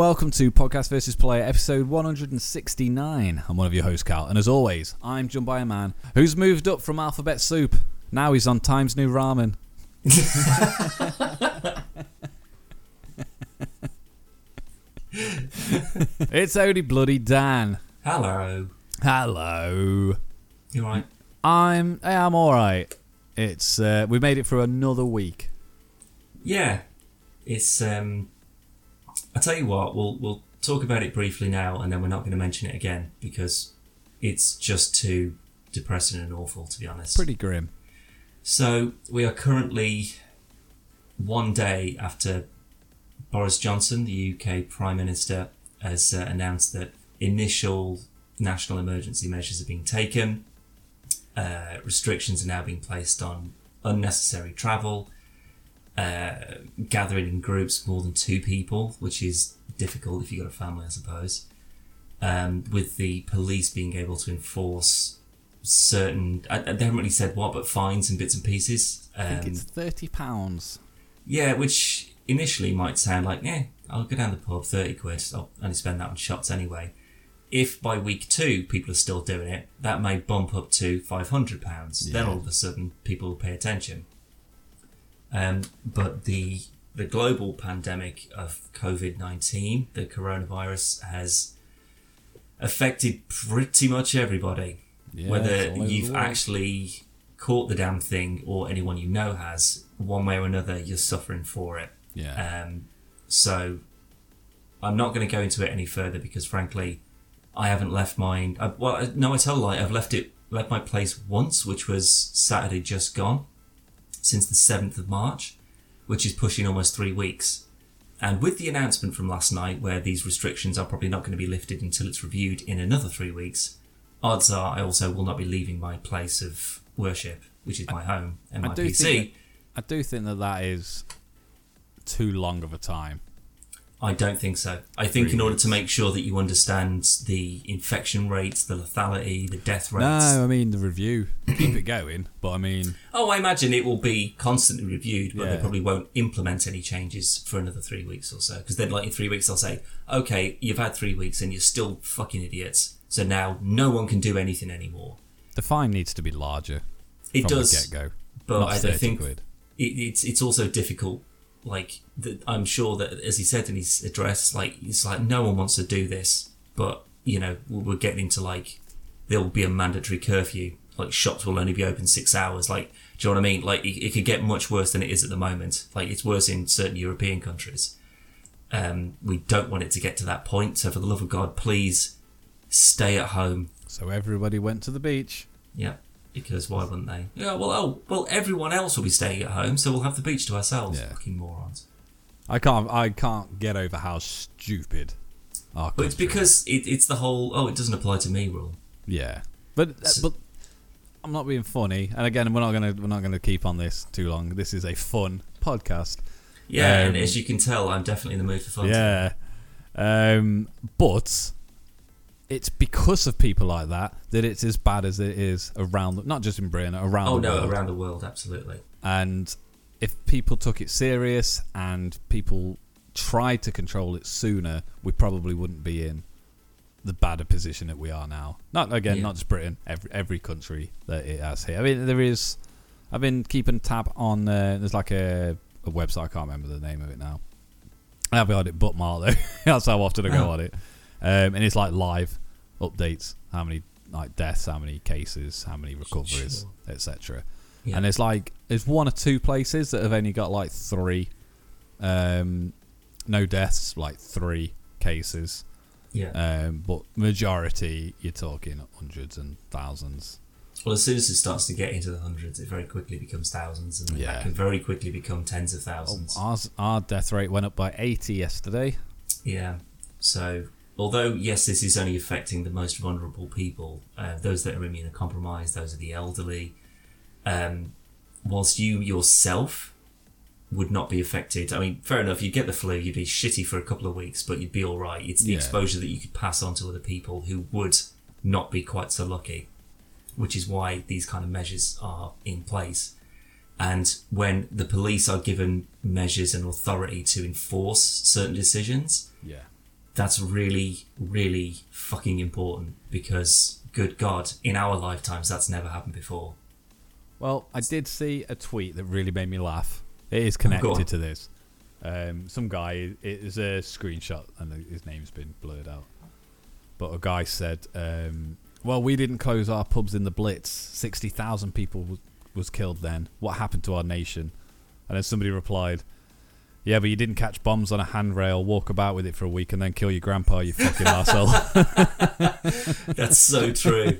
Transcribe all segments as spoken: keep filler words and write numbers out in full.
welcome to Podcast versus. Player, episode one hundred sixty-nine. I'm one of your hosts, Cal, and as always, I'm joined by a man who's moved up from alphabet soup. Now he's on Times New Ramen. It's only bloody Dan. Hello. Hello. You alright? I'm. Yeah, I'm alright. It's. Uh, we made it for another week. Yeah. It's. Um. I tell you what. We'll we'll talk about it briefly now, and then we're not going to mention it again because it's just too depressing and awful, to be honest. Pretty grim. So we are currently one day after Boris Johnson, the U K Prime Minister, has uh, announced that initial national emergency measures are being taken. Uh, restrictions are now being placed on unnecessary travel, uh, gathering in groups more than two people, which is difficult if you've got a family, I suppose, um, with the police being able to enforce certain, I, they haven't really said what, but fines and bits and pieces. Um, I think it's thirty pounds. Yeah, which initially might sound like, yeah, I'll go down the pub, thirty quid, I'll only spend that on shots anyway. If by week two people are still doing it, that may bump up to five hundred pounds. Yeah. Then all of a sudden people will pay attention. Um, but the the global pandemic of COVID nineteen, the coronavirus, has affected pretty much everybody. Yeah, whether you've actually caught the damn thing or anyone you know has, one way or another, you're suffering for it. Yeah. Um, so I'm not going to go into it any further because, frankly, I haven't left mine. I, well, no, I tell a lie. I've left it, left my place once, which was Saturday just gone, since the seventh of March, which is pushing almost three weeks. And with the announcement from last night, where these restrictions are probably not going to be lifted until it's reviewed in another three weeks, odds are I also will not be leaving my place of worship, which is my home and my I P C. Think that, I do think that that is too long of a time. I don't think so. I think Three in order weeks. to make sure that you understand the infection rates, the lethality, the death rates. No, I mean the review. Keep it going, but I mean... Oh, I imagine it will be constantly reviewed, but yeah. They probably won't implement any changes for another three weeks or so. Because then, like, in three weeks, they'll say, okay, you've had three weeks and you're still fucking idiots. So now no one can do anything anymore. The fine needs to be larger. It from does. From the get-go. But I don't think... It, it's, it's also difficult. Like, the, I'm sure that, as he said in his address, like, it's like, no one wants to do this, but, you know, we're getting into, like, there'll be a mandatory curfew. Like, shops will only be open six hours. Like, do you know what I mean? Like, it, it could get much worse than it is at the moment. Like, it's worse in certain European countries. Um, we don't want it to get to that point. So, for the love of God, please stay at home. So, everybody went to the beach. Yeah, because why wouldn't they? Yeah, well, oh, well, everyone else will be staying at home, so we'll have the beach to ourselves. Yeah. Fucking morons. I can't, I can't get over how stupid our country is. But it's because it, it's the whole, oh, it doesn't apply to me rule. Yeah, but so, but I'm not being funny. And again, we're not gonna we're not gonna keep on this too long. This is a fun podcast. Yeah, um, and as you can tell, I'm definitely in the mood for fun. Yeah, um, but. It's because of people like that that it's as bad as it is around, the, not just in Britain, around oh, the no, world. Oh, no, around the world, absolutely. And if people took it serious and people tried to control it sooner, we probably wouldn't be in the badder position that we are now. Not Again, yeah. not just Britain, every, every country that it has here. I mean, there is, I've been keeping tab on, uh, there's like a, a website, I can't remember the name of it now. I haven't had it bookmarked, though. That's how often I go oh. on it. Um, and it's like live updates, how many like deaths, how many cases, how many recoveries, sure. et cetera. Yeah. And it's like there's one or two places that have only got like three, um, no deaths, like three cases. Yeah. Um, but majority, you're talking hundreds and thousands. Well, as soon as it starts to get into the hundreds, it very quickly becomes thousands, and yeah. that can very quickly become tens of thousands. Oh, ours, our death rate went up by eighty yesterday. Yeah. So. Although, yes, this is only affecting the most vulnerable people, uh, those that are immunocompromised, those are the elderly. Um, whilst you yourself would not be affected. I mean, fair enough, you'd get the flu, you'd be shitty for a couple of weeks, but you'd be all right. It's the yeah. exposure that you could pass on to other people who would not be quite so lucky, which is why these kind of measures are in place. And when the police are given measures and authority to enforce certain decisions... yeah. that's really, really fucking important, because good God, in our lifetimes, that's never happened before. Well, I did see a tweet that really made me laugh. It is connected to this. Um, some guy, it is a screenshot, and his name's been blurred out. But a guy said, um, well, we didn't close our pubs in the Blitz. sixty thousand people w- was killed then. What happened to our nation? And then somebody replied, yeah, but you didn't catch bombs on a handrail, walk about with it for a week, and then kill your grandpa, you fucking arsehole. That's so true.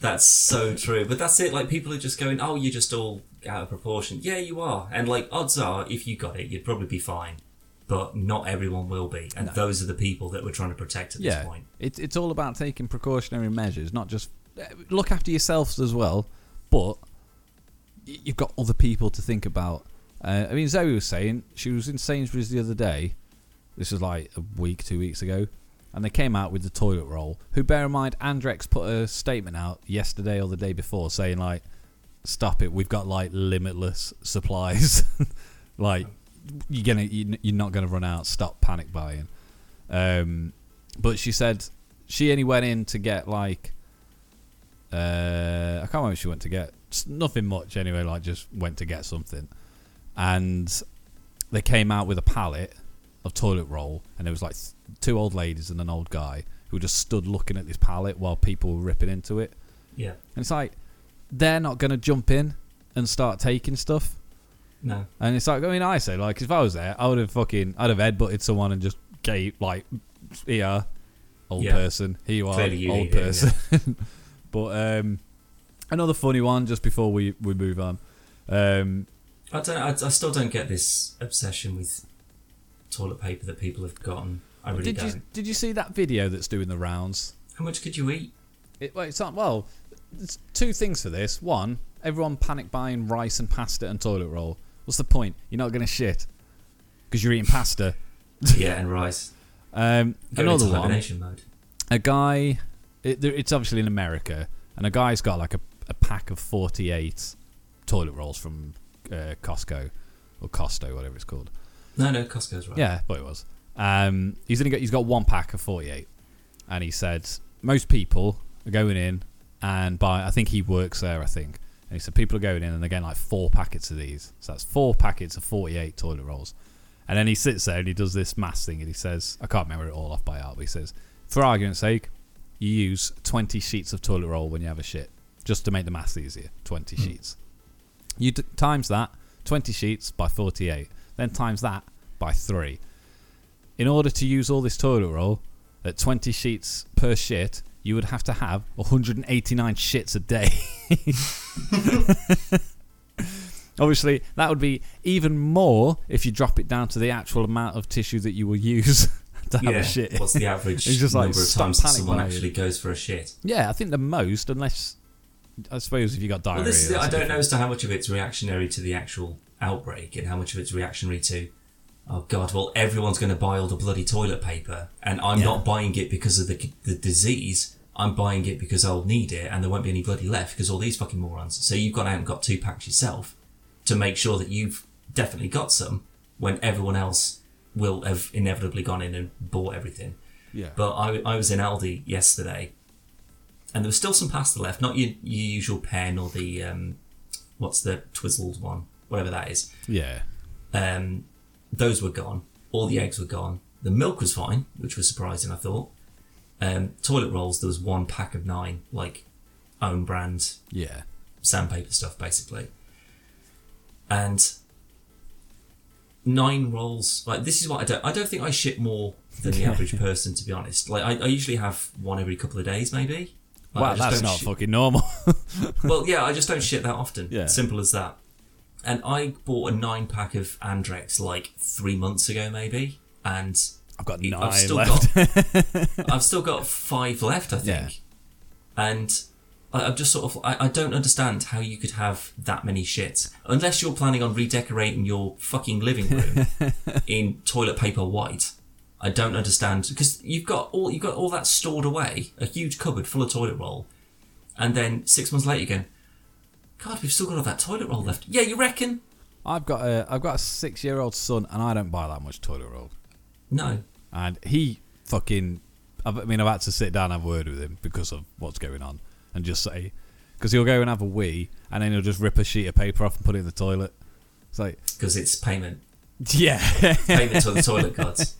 That's so true. But that's it. Like, people are just going, oh, you're just all out of proportion. Yeah, you are. And, like, odds are, if you got it, you'd probably be fine. But not everyone will be. And no. Those are the people that we're trying to protect at yeah. this point. It, it's all about taking precautionary measures, not just... Look after yourselves as well, but you've got other people to think about. Uh, I mean, Zoe was saying, she was in Sainsbury's the other day, this was like a week, two weeks ago, and they came out with the toilet roll, who, bear in mind, Andrex put a statement out yesterday or the day before saying, like, stop it, we've got, like, limitless supplies. Like, you're gonna, you're not going to run out, stop panic buying. Um, but she said she only went in to get, like, uh, I can't remember what she went to get, nothing much anyway, like, just went to get something. And they came out with a pallet of toilet roll, and there was like two old ladies and an old guy who just stood looking at this pallet while people were ripping into it. Yeah. And it's like, they're not going to jump in and start taking stuff. No. And it's like, I mean, I say, like, if I was there, I would have fucking, I'd have headbutted someone and just gave, like, here, old yeah. person, here you are, Clearly old you, person. Yeah, yeah. But um, another funny one just before we, we move on. Um... I don't. I, I still don't get this obsession with toilet paper that people have gotten. I really did don't. You, did you see that video that's doing the rounds? How much could you eat? It, well, it's not, well, there's two things for this. One, everyone panic buying rice and pasta and toilet roll. What's the point? You're not going to shit because you're eating pasta. Yeah, and rice. Um, another one. Hibernation mode. A guy. It, it's obviously in America, and a guy's got like a, a pack of forty-eight toilet rolls from. Uh, Costco or Costo, whatever it's called. No, no, Costco's right. Yeah, but it was. Um, he's only got he's got one pack of forty-eight, and he said most people are going in and buy. I think he works there. I think, and he said people are going in and they're getting like four packets of these. So that's four packets of forty-eight toilet rolls. And then he sits there and he does this maths thing and he says, I can't remember it all off by heart, but he says, for argument's sake, you use twenty sheets of toilet roll when you have a shit, just to make the maths easier. Twenty mm. sheets. You d- times that, twenty sheets by forty-eight, then times that by three. In order to use all this toilet roll, at twenty sheets per shit, you would have to have one hundred eighty-nine shits a day. Obviously, that would be even more if you drop it down to the actual amount of tissue that you will use to have yeah, a shit. What's the average it's just number like, of times someone buying. Actually goes for a shit? Yeah, I think the most, unless... I suppose if you got diarrhea. Well, this is, I don't know as to how much of it's reactionary to the actual outbreak and how much of it's reactionary to, oh God, well, everyone's going to buy all the bloody toilet paper and I'm yeah. not buying it because of the the disease. I'm buying it because I'll need it and there won't be any bloody left because all these fucking morons. So you've gone out and got two packs yourself to make sure that you've definitely got some when everyone else will have inevitably gone in and bought everything. Yeah. But I, I was in Aldi yesterday. And there was still some pasta left, not your, your usual pen or the, um, what's the twizzled one, whatever that is. Yeah. Um, those were gone. All the eggs were gone. The milk was fine, which was surprising, I thought. Um, toilet rolls, there was one pack of nine, like, own brand. Yeah. Sandpaper stuff, basically. And nine rolls, like, this is what I don't, I don't think I shit more than the average person, to be honest. Like, I, I usually have one every couple of days, maybe. Like, wow, that's not sh- fucking normal. Well, yeah, I just don't shit that often. Yeah. Simple as that. And I bought a nine pack of Andrex like three months ago, maybe. And I've got nine I've still left. got, I've still got five left, I think. Yeah. And I, I've just sort of, I, I don't understand how you could have that many shits. Unless you're planning on redecorating your fucking living room in toilet paper white. I don't understand, because you've got all you've got all that stored away, a huge cupboard full of toilet roll, and then six months later, you go, God, we've still got all that toilet roll left. Yeah, you reckon? I've got a I've got a six year old son, and I don't buy that much toilet roll. No, and he fucking, I mean, I've had to sit down and have a word with him because of what's going on, and just say, because he'll go and have a wee, and then he'll just rip a sheet of paper off and put it in the toilet. It's like, because it's payment. Yeah, payment on the toilet cards.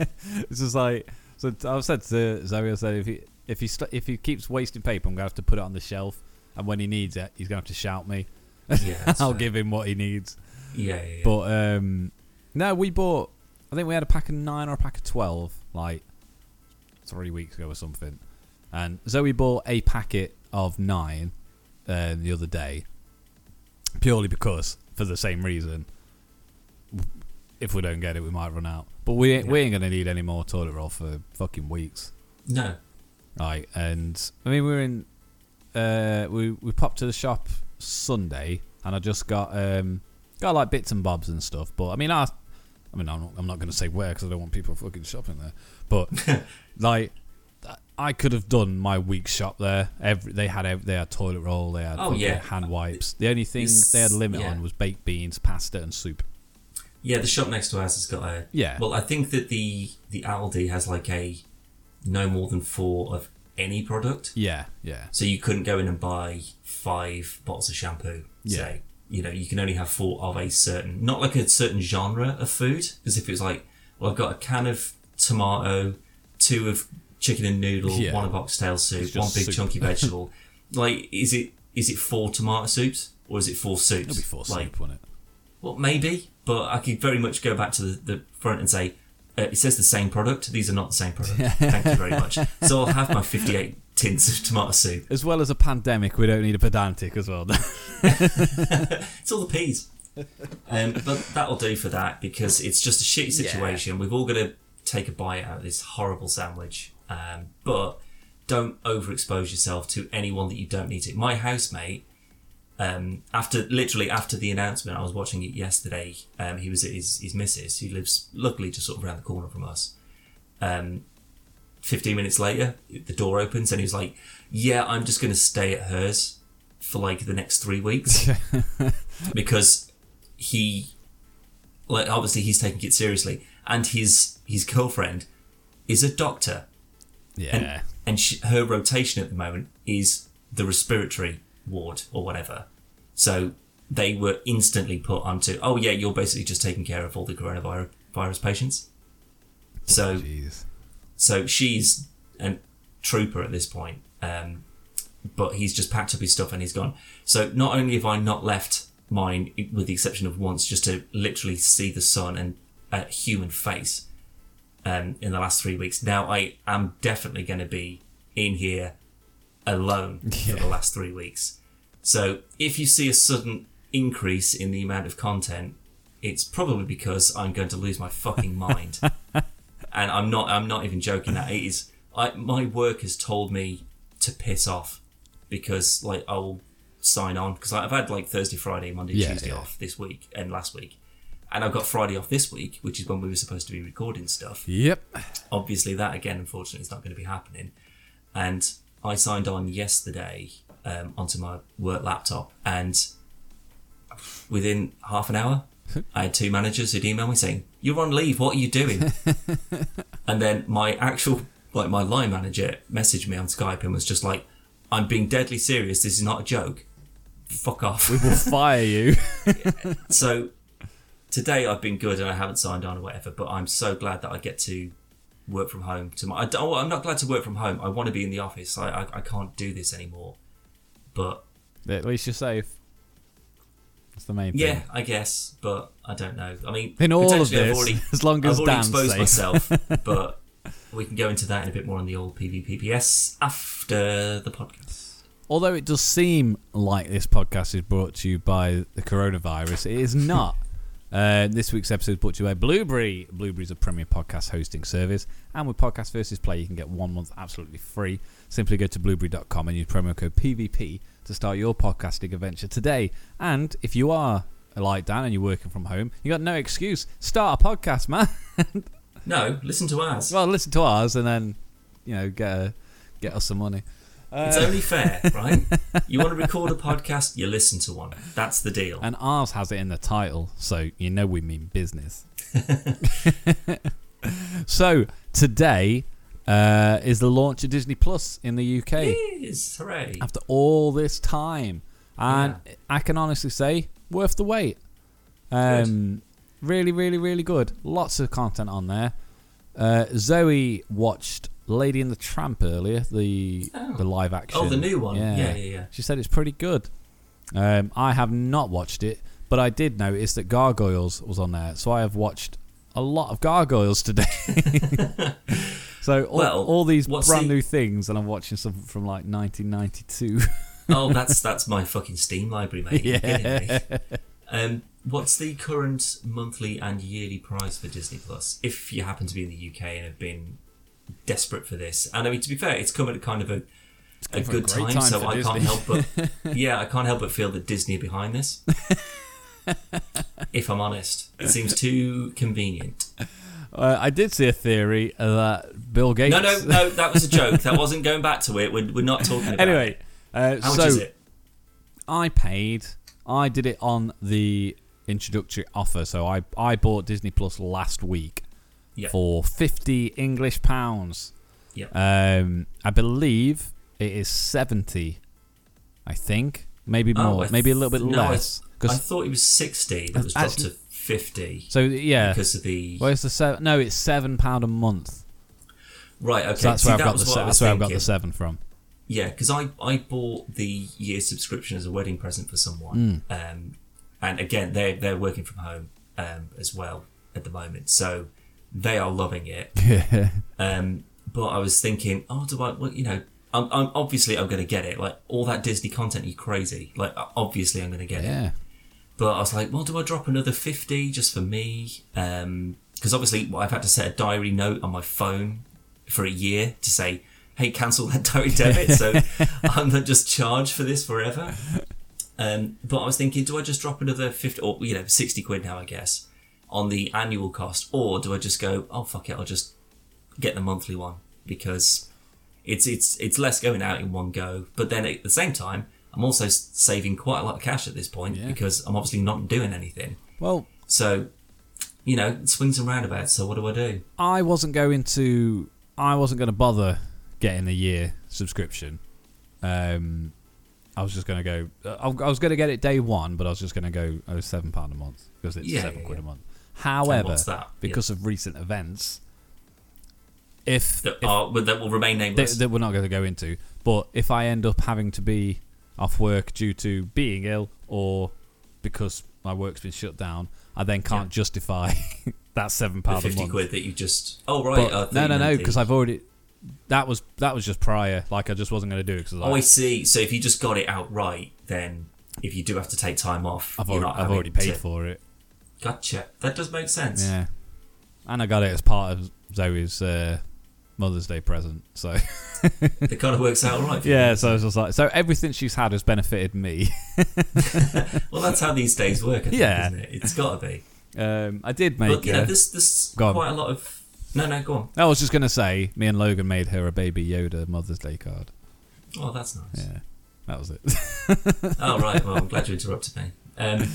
It's just like, so I've said to Zoe, I said if he if he st- if he keeps wasting paper, I'm gonna have to put it on the shelf, and when he needs it, he's gonna have to shout me. Yeah, I'll fair. give him what he needs. Yeah, yeah, yeah. But um, no, we bought. I think we had a pack of nine or a pack of twelve, like three weeks ago or something. And Zoe bought a packet of nine um, the other day, purely because, for the same reason, if we don't get it, we might run out. But we ain't, yeah. we ain't gonna need any more toilet roll for fucking weeks. No. Right, and I mean we were in. Uh, we we popped to the shop Sunday, and I just got um got like bits and bobs and stuff. But I mean, I, I mean, I'm not, I'm not going to say where because I don't want people fucking shopping there. But like, I could have done my week's shop there. Every they had they had toilet roll, they had oh, yeah. hand wipes. The only thing it's, they had a limit yeah. on was baked beans, pasta, and soup. Yeah, the shop next to ours has got a yeah. Well, I think that the the Aldi has like a no more than four of any product. Yeah, yeah. So you couldn't go in and buy five bottles of shampoo. Yeah. Say. You know, you can only have four of a certain, not like a certain genre of food. Because if it was like, well, I've got a can of tomato, two of chicken and noodle, yeah. one of oxtail soup, one big soup. Chunky vegetable. Like, is it is it four tomato soups or is it four soups? It'll be four like, soup, wouldn't it? Well, maybe, but I could very much go back to the, the front and say, uh, it says the same product. These are not the same product. Thank you very much. So I'll have my fifty-eight tins of tomato soup. As well as a pandemic, we don't need a pedantic as well. It's all the peas. Um, but that'll do for that because it's just a shitty situation. Yeah. We've all got to take a bite out of this horrible sandwich. Um, but don't overexpose yourself to anyone that you don't need to. My housemate, um, after literally after the announcement, I was watching it yesterday. Um, he was at his, his missus, who lives luckily just sort of around the corner from us. Um, fifteen minutes later, the door opens and he's like, yeah, I'm just going to stay at hers for like the next three weeks because he, like, obviously he's taking it seriously. And his, his girlfriend is a doctor. Yeah. And, and she, her rotation at the moment is the respiratory ward or whatever. So they were instantly put onto, oh yeah, you're basically just taking care of all the coronavirus virus patients. So. Jeez. So she's a trooper at this point, um, but he's just packed up his stuff and he's gone. So not only have I not left mine, with the exception of once, just to literally see the sun and a human face um, in the last three weeks. Now I am definitely going to be in here alone yeah. for the last three weeks. So if you see a sudden increase in the amount of content, it's probably because I'm going to lose my fucking mind. And I'm not. I'm not even joking. That it is. I, my work has told me to piss off because, like, I'll sign on because I've had like Thursday, Friday, Monday, yeah, Tuesday yeah. off this week and last week, and I've got Friday off this week, which is when we were supposed to be recording stuff. Yep. Obviously, that again, unfortunately, is not going to be happening. And I signed on yesterday um, onto my work laptop, and within half an hour. I had two managers who'd email me saying, you're on leave, what are you doing? And then my actual, like my line manager messaged me on Skype and was just like, I'm being deadly serious, this is not a joke. Fuck off. We will fire you. So today I've been good and I haven't signed on or whatever, but I'm so glad that I get to work from home. Tomorrow. I don't, I'm not glad to work from home. I want to be in the office. I, I, I can't do this anymore. But at least you're safe. That's the main thing. Yeah, I guess, but I don't know. I mean, in all of this, I've already, as long as I've already exposed safe. myself, but we can go into that in a bit more on the old P V P P S after the podcast. Although it does seem like this podcast is brought to you by the coronavirus, it is not. uh, this week's episode is brought to you by Blueberry. Blueberry is a premier podcast hosting service, and with Podcast Versus Player, you can get one month absolutely free. Simply go to blueberry dot com and use promo code P V P to start your podcasting adventure today. And if you are like Dan and you're working from home, you got no excuse. Start a podcast, man. No, listen to ours. Well, listen to ours and then, you know, get a, get us some money. Uh, it's only fair, right? You want to record a podcast, you listen to one. That's the deal. And ours has it in the title, so you know we mean business. So today uh, is the launch of Disney Plus in the U K. It is, hooray. After all this time. And yeah. I can honestly say, worth the wait. Um, really, really, really good. Lots of content on there. Uh, Zoe watched Lady and the Tramp earlier, the oh. the live action. Oh, the new one. Yeah. yeah, yeah, yeah. She said it's pretty good. Um, I have not watched it, but I did notice that Gargoyles was on there, so I have watched a lot of Gargoyles today. so all, well, all these brand the... new things, and I'm watching some from like nineteen ninety-two. oh, that's that's my fucking Steam library, mate. Yeah. Um, what's the current monthly and yearly price for Disney Plus? If you happen to be in the U K and have been desperate for this, and I mean to be fair, it's come at kind of a a good a time, time, so I Disney. can't help but yeah, I can't help but feel that Disney are behind this. if I'm honest, it seems too convenient. Uh, I did see a theory that Bill Gates. No, no, no, that was a joke. that wasn't going back to it. We're we're not talking about anyway, it. Anyway, uh, how much so is it? I paid. I did it on the introductory offer, so I, I bought Disney Plus last week yep. for fifty English pounds. Yep. Um, I believe it is seventy. I think maybe more, oh, th- maybe a little bit no, less. I, I thought it was sixty. That was dropped actually, to fifty. So yeah, because of the where's the seven? No, it's seven pound a month. Right. Okay. So that's See, where that I've got the se- that's where I've got the seven from. Yeah, because I, I bought the year subscription as a wedding present for someone. Mm. Um, and again, they're, they're working from home um, as well at the moment. So they are loving it. um, but I was thinking, oh, do I, well, you know, I'm, I'm obviously I'm going to get it. Like, all that Disney content, you're crazy. Like, obviously I'm going to get yeah. it. But I was like, well, do I drop another fifty just for me? Because um, obviously I've had to set a diary note on my phone for a year to say, hey, cancel that direct debit, so I'm not just charged for this forever. Um, but I was thinking, do I just drop another fifty or, you know, sixty quid now, I guess, on the annual cost, or do I just go, oh, fuck it, I'll just get the monthly one, because it's it's it's less going out in one go. But then at the same time, I'm also saving quite a lot of cash at this point, yeah. because I'm obviously not doing anything. Well, so, you know, swings and roundabouts, so what do I do? I wasn't going to... I wasn't going to bother... getting a year subscription. Um, I was just going to go... I was going to get it day one, but I was just going to go oh, seven pounds a month because it's yeah, seven yeah, quid yeah. a month. However, because yeah. of recent events, if... That, if are, that will remain nameless. That we're not going to go into. But if I end up having to be off work due to being ill or because my work's been shut down, I then can't yeah. justify that seven pounds a month. fifty quid that you just... Oh, right. But, no, no, no, because I've already... That was that was just prior. Like, I just wasn't going to do it. Cause I, oh, I see. So if you just got it outright, then if you do have to take time off, I've already, I've already paid to... for it. Gotcha. That does make sense. Yeah. And I got it as part of Zoe's uh, Mother's Day present. So it kind of works out all right. Yeah. You? So I was just like, so everything she's had has benefited me. well, that's how these days work. I think, yeah. Isn't it? It's got to be. Um, I did make. But, you uh, know, there's there's quite on. a lot of. No, no, go on. I was just going to say, me and Logan made her a Baby Yoda Mother's Day card. Oh, that's nice. Yeah, that was it. oh, right. Well, I'm glad you interrupted me. Um,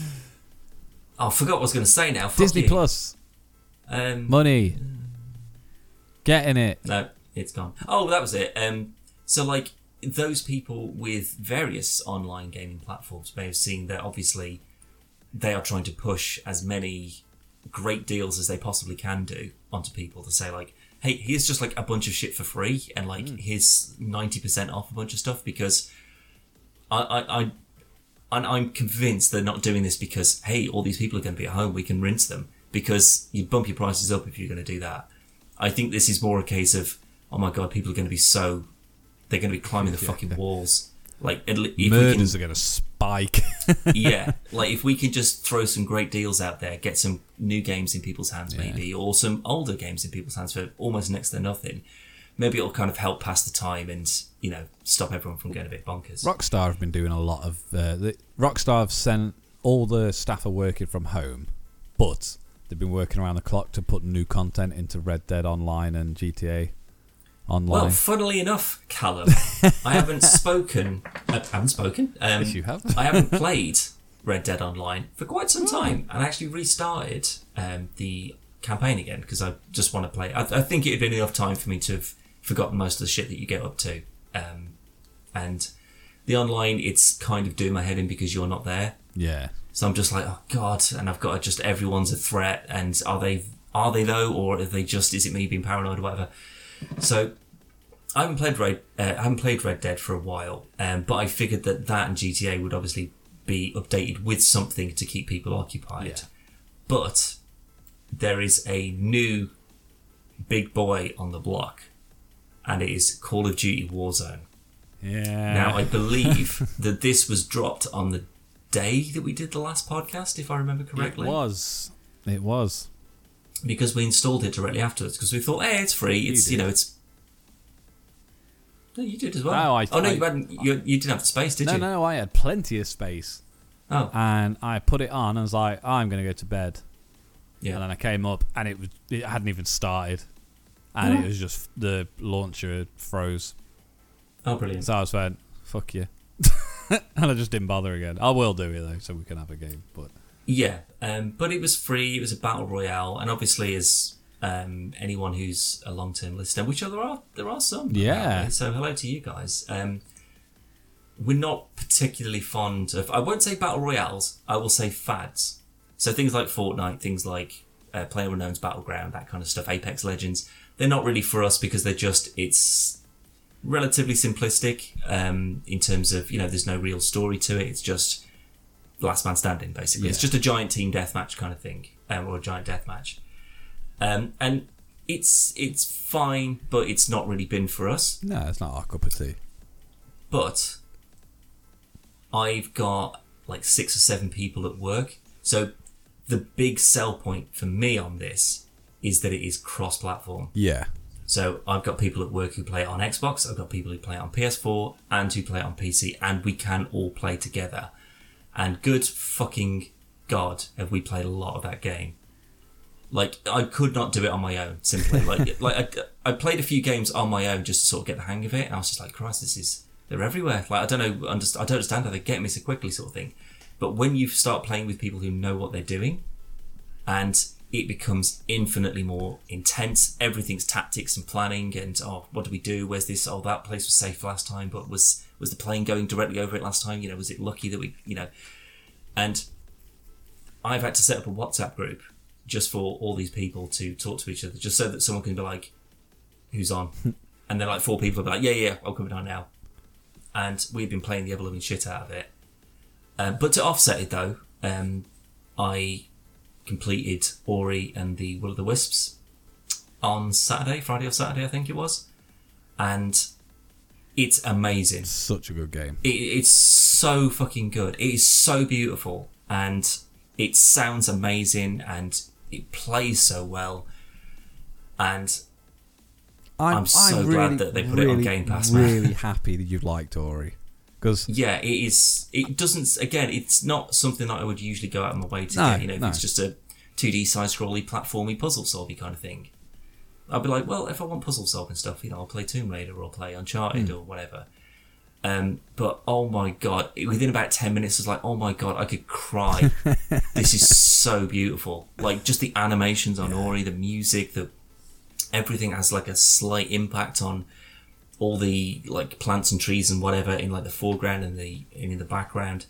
oh, I forgot what I was going to say now. Fuck Disney you. Plus. Um, Money. Getting it. No, it's gone. Oh, that was it. Um, so, like, those people with various online gaming platforms may have seen that, obviously, they are trying to push as many great deals as they possibly can do onto people to say, like, hey, here's just like a bunch of shit for free, and like mm. here's ninety percent off a bunch of stuff, because I, I, I and I'm convinced they're not doing this because, hey, all these people are going to be at home, we can rinse them, because you bump your prices up if you're going to do that. I think this is more a case of, oh my god, people are going to be so they're going to be climbing the yeah. fucking walls. Like, if murders we can, are going to spike. yeah, like if we can just throw some great deals out there, get some new games in people's hands, yeah. maybe, or some older games in people's hands for almost next to nothing. Maybe it'll kind of help pass the time and, you know, stop everyone from getting a bit bonkers. Rockstar have been doing a lot of. Uh, the, Rockstar have sent all the staff are working from home, but they've been working around the clock to put new content into Red Dead Online and G T A. Online. Well, funnily enough, Callum, I haven't spoken. I haven't spoken. Um, yes, you have. I haven't played Red Dead Online for quite some time, and I actually restarted um, the campaign again, because I just want to play. I, I think it had been enough time for me to have forgotten most of the shit that you get up to. Um, and the online, it's kind of doing my head in because you're not there. Yeah. So I'm just like, oh God, and I've got to just, everyone's a threat, and are they, are they though, or are they just, is it me being paranoid or whatever? So I haven't played Red, uh, I haven't played Red Dead for a while, um, but I figured that that and G T A would obviously be updated with something to keep people occupied. Yeah. But there is a new big boy on the block, and it is Call of Duty Warzone. Yeah. Now, I believe that this was dropped on the day that we did the last podcast, if I remember correctly. It was. It was. Because we installed it directly afterwards, because we thought, hey, it's free. It's, you, you know, it's... No, you did as well. No, I, oh, no, I, you, hadn't, you, you didn't have the space, did no, you? No, no, I had plenty of space. Oh. And I put it on and was like, oh, I'm going to go to bed. Yeah. And then I came up and it was, it hadn't even started. And mm-hmm. it was just the launcher froze. Oh, brilliant. So I just went, fuck you. And I just didn't bother again. I will do it though, so we can have a game. But yeah, um, but it was free. It was a battle royale. And obviously, as um, anyone who's a long-term listener, which there are there are some. Yeah. Right? So hello to you guys. Um, we're not particularly fond of, I won't say battle royales, I will say fads. So things like Fortnite, things like uh, PlayerUnknown's Battleground, that kind of stuff, Apex Legends, they're not really for us because they're just, it's relatively simplistic um, in terms of, you know, there's no real story to it. It's just last man standing, basically. Yeah. It's just a giant team deathmatch kind of thing, um, or a giant deathmatch. Um, and it's it's fine, but it's not really been for us. No, it's not our cup of tea. But I've got like six or seven people at work. So... the big sell point for me on this is that it is cross-platform. Yeah. So I've got people at work who play it on Xbox, I've got people who play it on P S four, and who play it on P C, and we can all play together. And good fucking God, have we played a lot of that game. Like, I could not do it on my own, simply. Like, like I, I played a few games on my own just to sort of get the hang of it, and I was just like, Christ, this is... they're everywhere. Like, I don't know, I don't understand how they get me so quickly sort of thing. But when you start playing with people who know what they're doing, and it becomes infinitely more intense, everything's tactics and planning and, oh, what do we do? Where's this? Oh, that place was safe last time, but was was the plane going directly over it last time? You know, was it lucky that we, you know? And I've had to set up a WhatsApp group just for all these people to talk to each other, just so that someone can be like, who's on? And then like four people will be like, yeah, yeah, I'll come down now. And we've been playing the ever-loving shit out of it. Uh, but to offset it, though, um, I completed Ori and the Will of the Wisps on Saturday, Friday or Saturday, I think it was. And it's amazing. It's such a good game. It, it's so fucking good. It is so beautiful. And it sounds amazing. And it plays so well. And I'm, I'm so I'm glad really, that they put really, it on Game Pass, man. I'm really happy that you've liked Ori. Cause yeah, it is. It doesn't. Again, it's not something that I would usually go out of my way to no, get. You know, no. If it's just a two D side-scrolly, platformy, puzzle-solving kind of thing, I'd be like, well, if I want puzzle-solving stuff, you know, I'll play Tomb Raider or I'll play Uncharted mm. or whatever. Um, but oh my God, within about ten minutes, I was like, oh my God, I could cry. This is so beautiful. Like just the animations on yeah. Ori, the music, the everything has like a slight impact on. All the like plants and trees and whatever in like the foreground and the and in the background,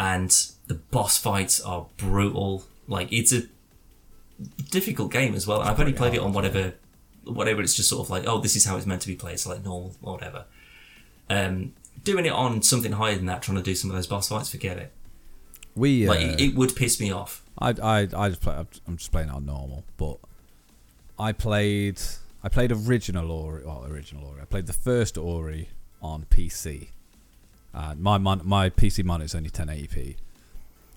and the boss fights are brutal. Like it's a difficult game as well. It's I've only played hard, it on whatever, whatever. It's just sort of like, oh, this is how it's meant to be played. It's like normal or whatever. Um, doing it on something higher than that, trying to do some of those boss fights, forget it. We uh, like it, it would piss me off. I I I just play. I'm just playing it on normal, but I played. I played original Ori, well, original Ori. I played the first Ori on P C. Uh, my mon- my P C monitor is only ten eighty p,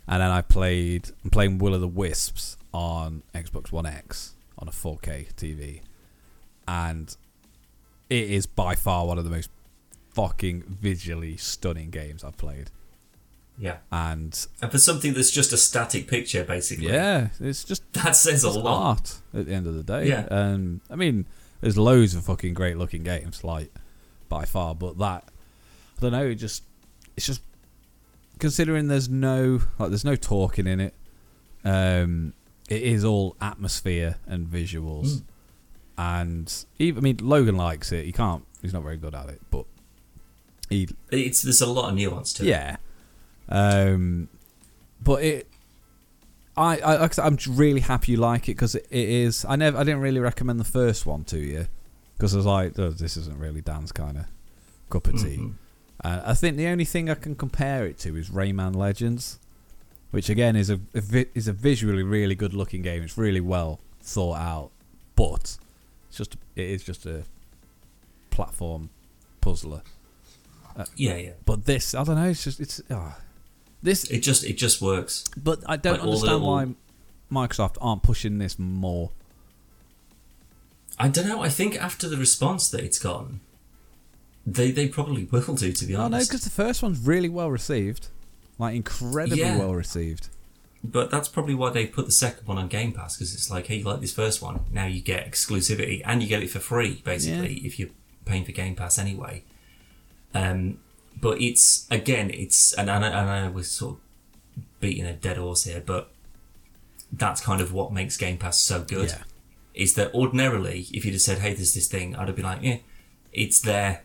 and then I played. I'm playing Will of the Wisps on Xbox One X on a four K T V, and it is by far one of the most fucking visually stunning games I've played. Yeah, and and for something that's just a static picture, basically. Yeah, it's just that says a lot at the end of the day. Yeah, um, I mean, there's loads of fucking great looking games, like by far, but that I don't know. It just it's just considering there's no like there's no talking in it. Um, it is all atmosphere and visuals. Mm. And even, I mean, Logan likes it. He can't. He's not very good at it, but he. It's there's a lot of nuance to yeah. it. Yeah, um, but it. I I I'm really happy you like it because it, it is. I never. I didn't really recommend the first one to you because I was like, oh, this isn't really Dan's kind of cup of tea. Mm-hmm. Uh, I think the only thing I can compare it to is Rayman Legends, which again is a, a vi- is a visually really good looking game. It's really well thought out, but. Just it is just a platform puzzler. Uh, yeah, yeah. But this, I don't know. It's just it's oh, this. It just it just works. But I don't like understand little... why Microsoft aren't pushing this more. I don't know. I think after the response that it's gotten, they they probably will do. To be honest, I know because the first one's really well received, like incredibly yeah. well received. But that's probably why they put the second one on Game Pass, because it's like, hey, you like this first one, now you get exclusivity, and you get it for free, basically, yeah. if you're paying for Game Pass anyway. Um, but it's, again, it's, and, and, and I know we're sort of beating a dead horse here, but that's kind of what makes Game Pass so good, yeah. is that ordinarily, if you just said, hey, there's this thing, I'd have been like, yeah, it's there,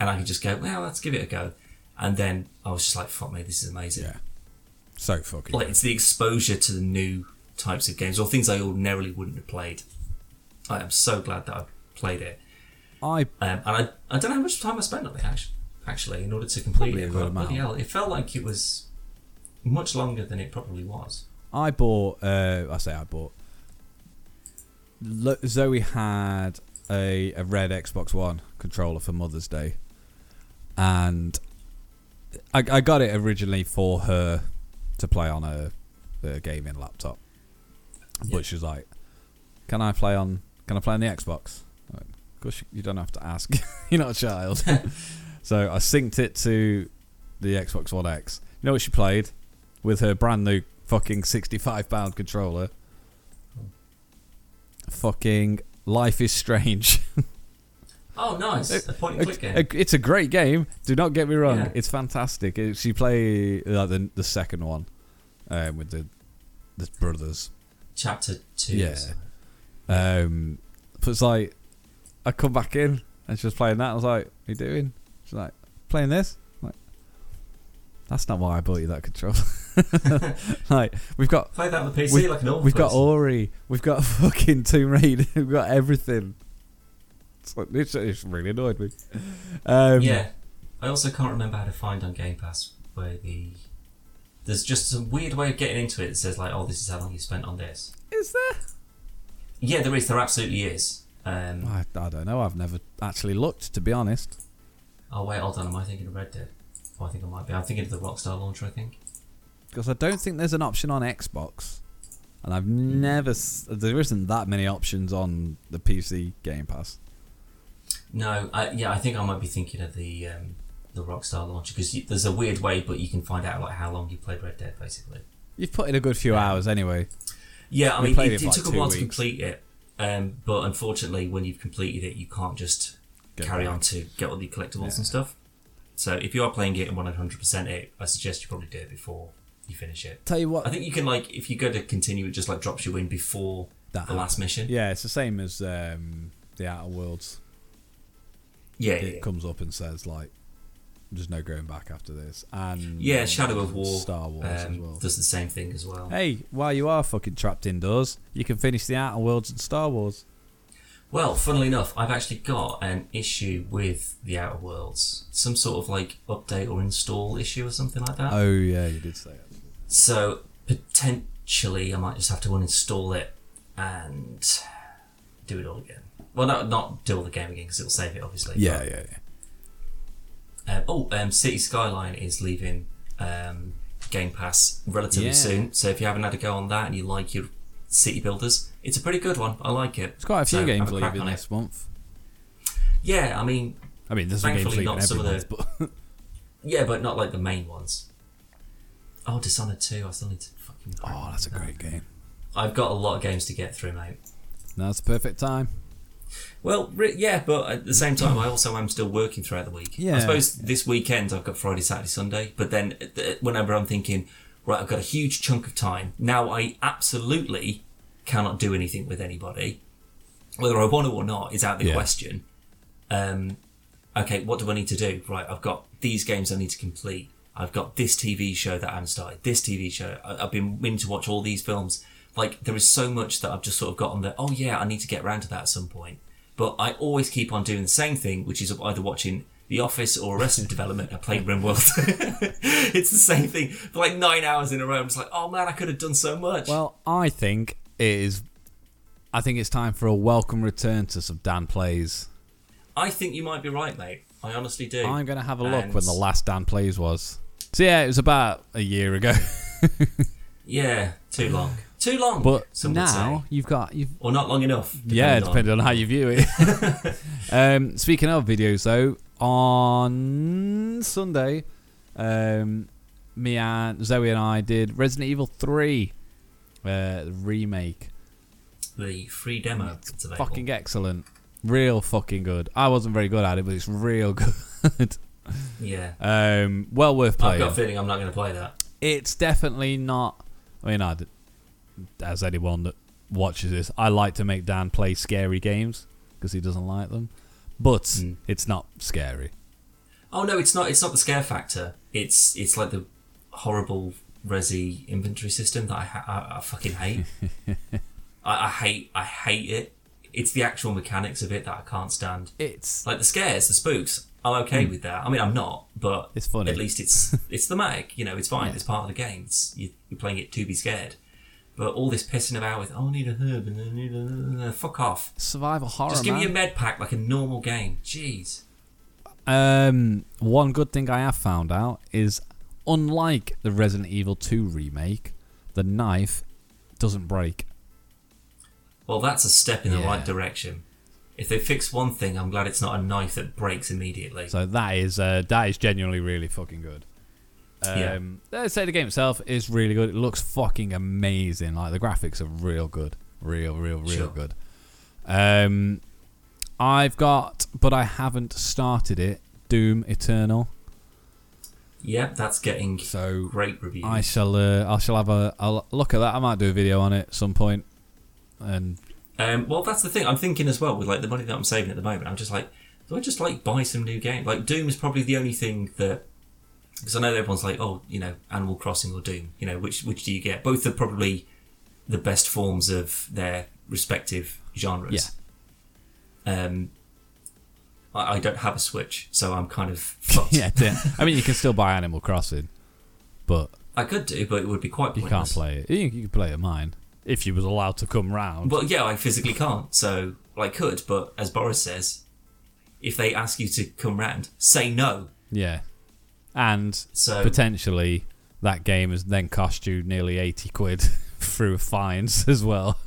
and I could just go, well, let's give it a go. And then I was just like, fuck me, this is amazing. Yeah. So fucking like good. It's the exposure to the new types of games or things I ordinarily wouldn't have played. I am so glad that I played it. I um, and I, I don't know how much time I spent on it actually, actually in order to complete it. But bloody hell, it felt like it was much longer than it probably was. I bought. Uh, I say I bought. Lo- Zoe had a, a red Xbox One controller for Mother's Day, and I, I got it originally for her. To play on a, a gaming laptop, yeah. but she's like, "Can I play on? Can I play on the Xbox?" I'm like, of course, you don't have to ask. You're not a child. So I synced it to the Xbox One X. You know what she played with her brand new fucking sixty-five pound controller? Oh. Fucking Life is Strange. Oh, nice! A point and click game. It's a great game. Do not get me wrong; yeah. it's fantastic. She played uh, the the second one um, with the the brothers. Chapter two. Yeah. Um, but it's like I come back in and she was playing that. I was like, "What are you doing?" She's like, "Playing this." I'm like, that's not why I bought you that controller. Like we've got play that on the P C we, like an old. We've person. Got Ori. We've got fucking Tomb Raider. We've got everything. It's, it's really annoyed me. Um, yeah, I also can't remember how to find on Game Pass where the there's just some weird way of getting into it that says like, oh, this is how long you spent on this. Is there? Yeah, there is. There absolutely is. Um, I, I don't know. I've never actually looked, to be honest. Oh wait, hold on. Am I thinking of Red Dead? Oh, I think I might be. I'm thinking of the Rockstar launcher. I think because I don't think there's an option on Xbox, and I've never there isn't that many options on the P C Game Pass. No, I, yeah, I think I might be thinking of the um, the Rockstar launcher because there's a weird way, but you can find out like how long you played Red Dead, basically. You've put in a good few yeah. hours anyway. Yeah, I we mean, it, it, it like took a while weeks. to complete it, um, but unfortunately, when you've completed it, you can't just get carry back. on to get all the collectibles yeah. and stuff. So if you are playing it and one hundred percent it, I suggest you probably do it before you finish it. Tell you what, I think you can like if you go to continue, it just like drops you in before that the happened. last mission. Yeah, it's the same as um, The Outer Worlds. Yeah, it yeah. comes up and says like, "There's no going back after this." And yeah, Shadow of War, Star Wars um, as well. does the same thing as well. Hey, while you are fucking trapped indoors, you can finish The Outer Worlds and Star Wars. Well, funnily enough, I've actually got an issue with The Outer Worlds, some sort of like update or install issue or something like that. Oh yeah, you did say that. So potentially, I might just have to uninstall it and do it all again. Well, no, not do all the game again because it'll save it, obviously. Yeah, but, yeah, yeah. Um, oh, um, City Skyline is leaving um, Game Pass relatively yeah. soon. So if you haven't had a go on that and you like your city builders, it's a pretty good one. I like it. It's quite a few so games leaving this month. Yeah, I mean, I mean, there's thankfully not some of the. Month, but yeah, but not like the main ones. Oh, Dishonored two. I still need to fucking. Oh, that's a that. great game. I've got a lot of games to get through, mate. That's the perfect time. Well, yeah, but at the same time, I also am still working throughout the week. Yeah, I suppose yeah. this weekend I've got Friday, Saturday, Sunday, but then whenever I'm thinking, right, I've got a huge chunk of time. Now I absolutely cannot do anything with anybody. Whether I want to or not is out of the yeah. question. Um, okay, what do I need to do? Right, I've got these games I need to complete. I've got this T V show that I haven't started. This T V show. I, I've been meaning to watch all these films. Like, there is so much that I've just sort of got on there. Oh, yeah, I need to get around to that at some point. But I always keep on doing the same thing, which is either watching The Office or Arrested Development and playing RimWorld. It's the same thing. For like nine hours in a row, I'm just like, oh, man, I could have done so much. Well, I think it is... I think it's time for a welcome return to some Dan Plays. I think you might be right, mate. I honestly do. I'm going to have a and... look when the last Dan Plays was. So, yeah, it was about a year ago. Yeah, too long. Too long. But now you've got... you've Or not long enough. Yeah, depending on. on how you view it. um, speaking of videos, though, on Sunday, um, me and Zoe and I did Resident Evil three uh, remake. The free demo. It's fucking excellent. Real fucking good. I wasn't very good at it, but it's real good. Yeah. Um, well worth playing. I've got a feeling I'm not going to play that. It's definitely not... I mean, I, as anyone that watches this, I like to make Dan play scary games because he doesn't like them. But mm. it's not scary. Oh, no, it's not It's not the scare factor. It's it's like the horrible Resi inventory system that I, ha- I, I fucking hate. I, I hate I hate it. It's the actual mechanics of it that I can't stand. It's like the scares, the spooks. I'm okay mm. with that. I mean, I'm not, but it's funny. At least it's it's thematic. You know, it's fine. Yeah. It's part of the game. It's, you, you're playing it to be scared. But all this pissing about with oh, I need a herb and I need a fuck off. Survival horror. Just give man. me a med pack like a normal game. Jeez. Um, one good thing I have found out is, unlike the Resident Evil two remake, the knife doesn't break. Well, that's a step in the yeah. right direction. If they fix one thing, I'm glad it's not a knife that breaks immediately. So that is uh, that is genuinely really fucking good. Um, yeah. Let's say the game itself is really good. It looks fucking amazing. Like, the graphics are real good. Real, real, real sure. good. Um, I've got, but I haven't started it, Doom Eternal. Yeah, that's getting so great reviews. I shall, uh, I shall have a I'll look at that. I might do a video on it at some point. And um, well, that's the thing I'm thinking as well with like the money that I'm saving at the moment. I'm just like, do I just like buy some new game? Like Doom is probably the only thing that, because I know everyone's like, oh, you know, Animal Crossing or Doom. You know, which which do you get? Both are probably the best forms of their respective genres. Yeah. Um, I, I don't have a Switch, so I'm kind of fucked. yeah, yeah. I mean, you can still buy Animal Crossing, but I could do, but it would be quite pointless. You can't play it. You, you can play it mine. If you was allowed to come round. Well, yeah, I physically can't, so well, I could, but as Boris says, if they ask you to come round, say no. Yeah. And so, potentially that game has then cost you nearly eighty quid through fines as well.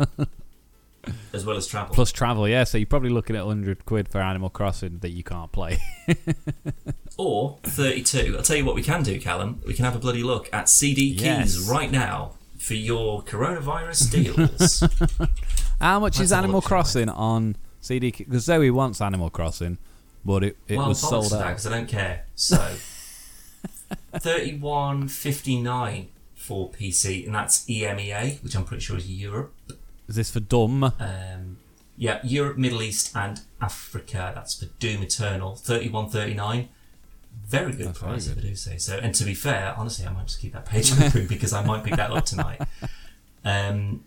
As well as travel. Plus travel, yeah, so you're probably looking at one hundred quid for Animal Crossing that you can't play. Or thirty-two. I'll tell you what we can do, Callum. We can have a bloody look at C D Keys yes. right now. For your coronavirus deals. How much That's is Animal Crossing like. on C D? Because Zoe wants Animal Crossing, but it, it well, was sold out. Because I don't care. So thirty-one fifty-nine for P C, and that's E M E A, which I'm pretty sure is Europe. Is this for Doom? Um, yeah, Europe, Middle East, and Africa. That's for Doom Eternal. thirty-one thirty-nine. Very good That's price, very good. If I do say so. And to be fair, honestly, I might just keep that page open because I might pick that up tonight. Um,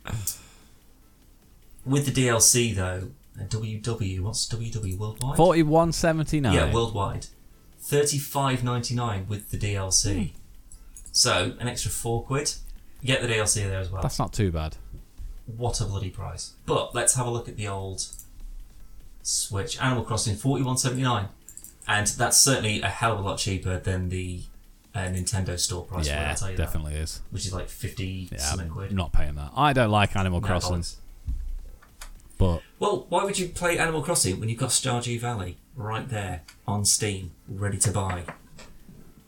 with the D L C, though, W W, what's W W worldwide? forty-one seventy-nine. Yeah, worldwide. thirty-five ninety-nine with the D L C. Mm. So, an extra four quid. Get the D L C there as well. That's not too bad. What a bloody price. But let's have a look at the old Switch. Animal Crossing, forty-one seventy-nine. And that's certainly a hell of a lot cheaper than the uh, Nintendo store price. Yeah, it definitely that, is. Which is like fifty yeah, something quid. I'm not paying that. I don't like Animal no, Crossing. But well, why would you play Animal Crossing when you've got Stardew Valley right there on Steam, ready to buy?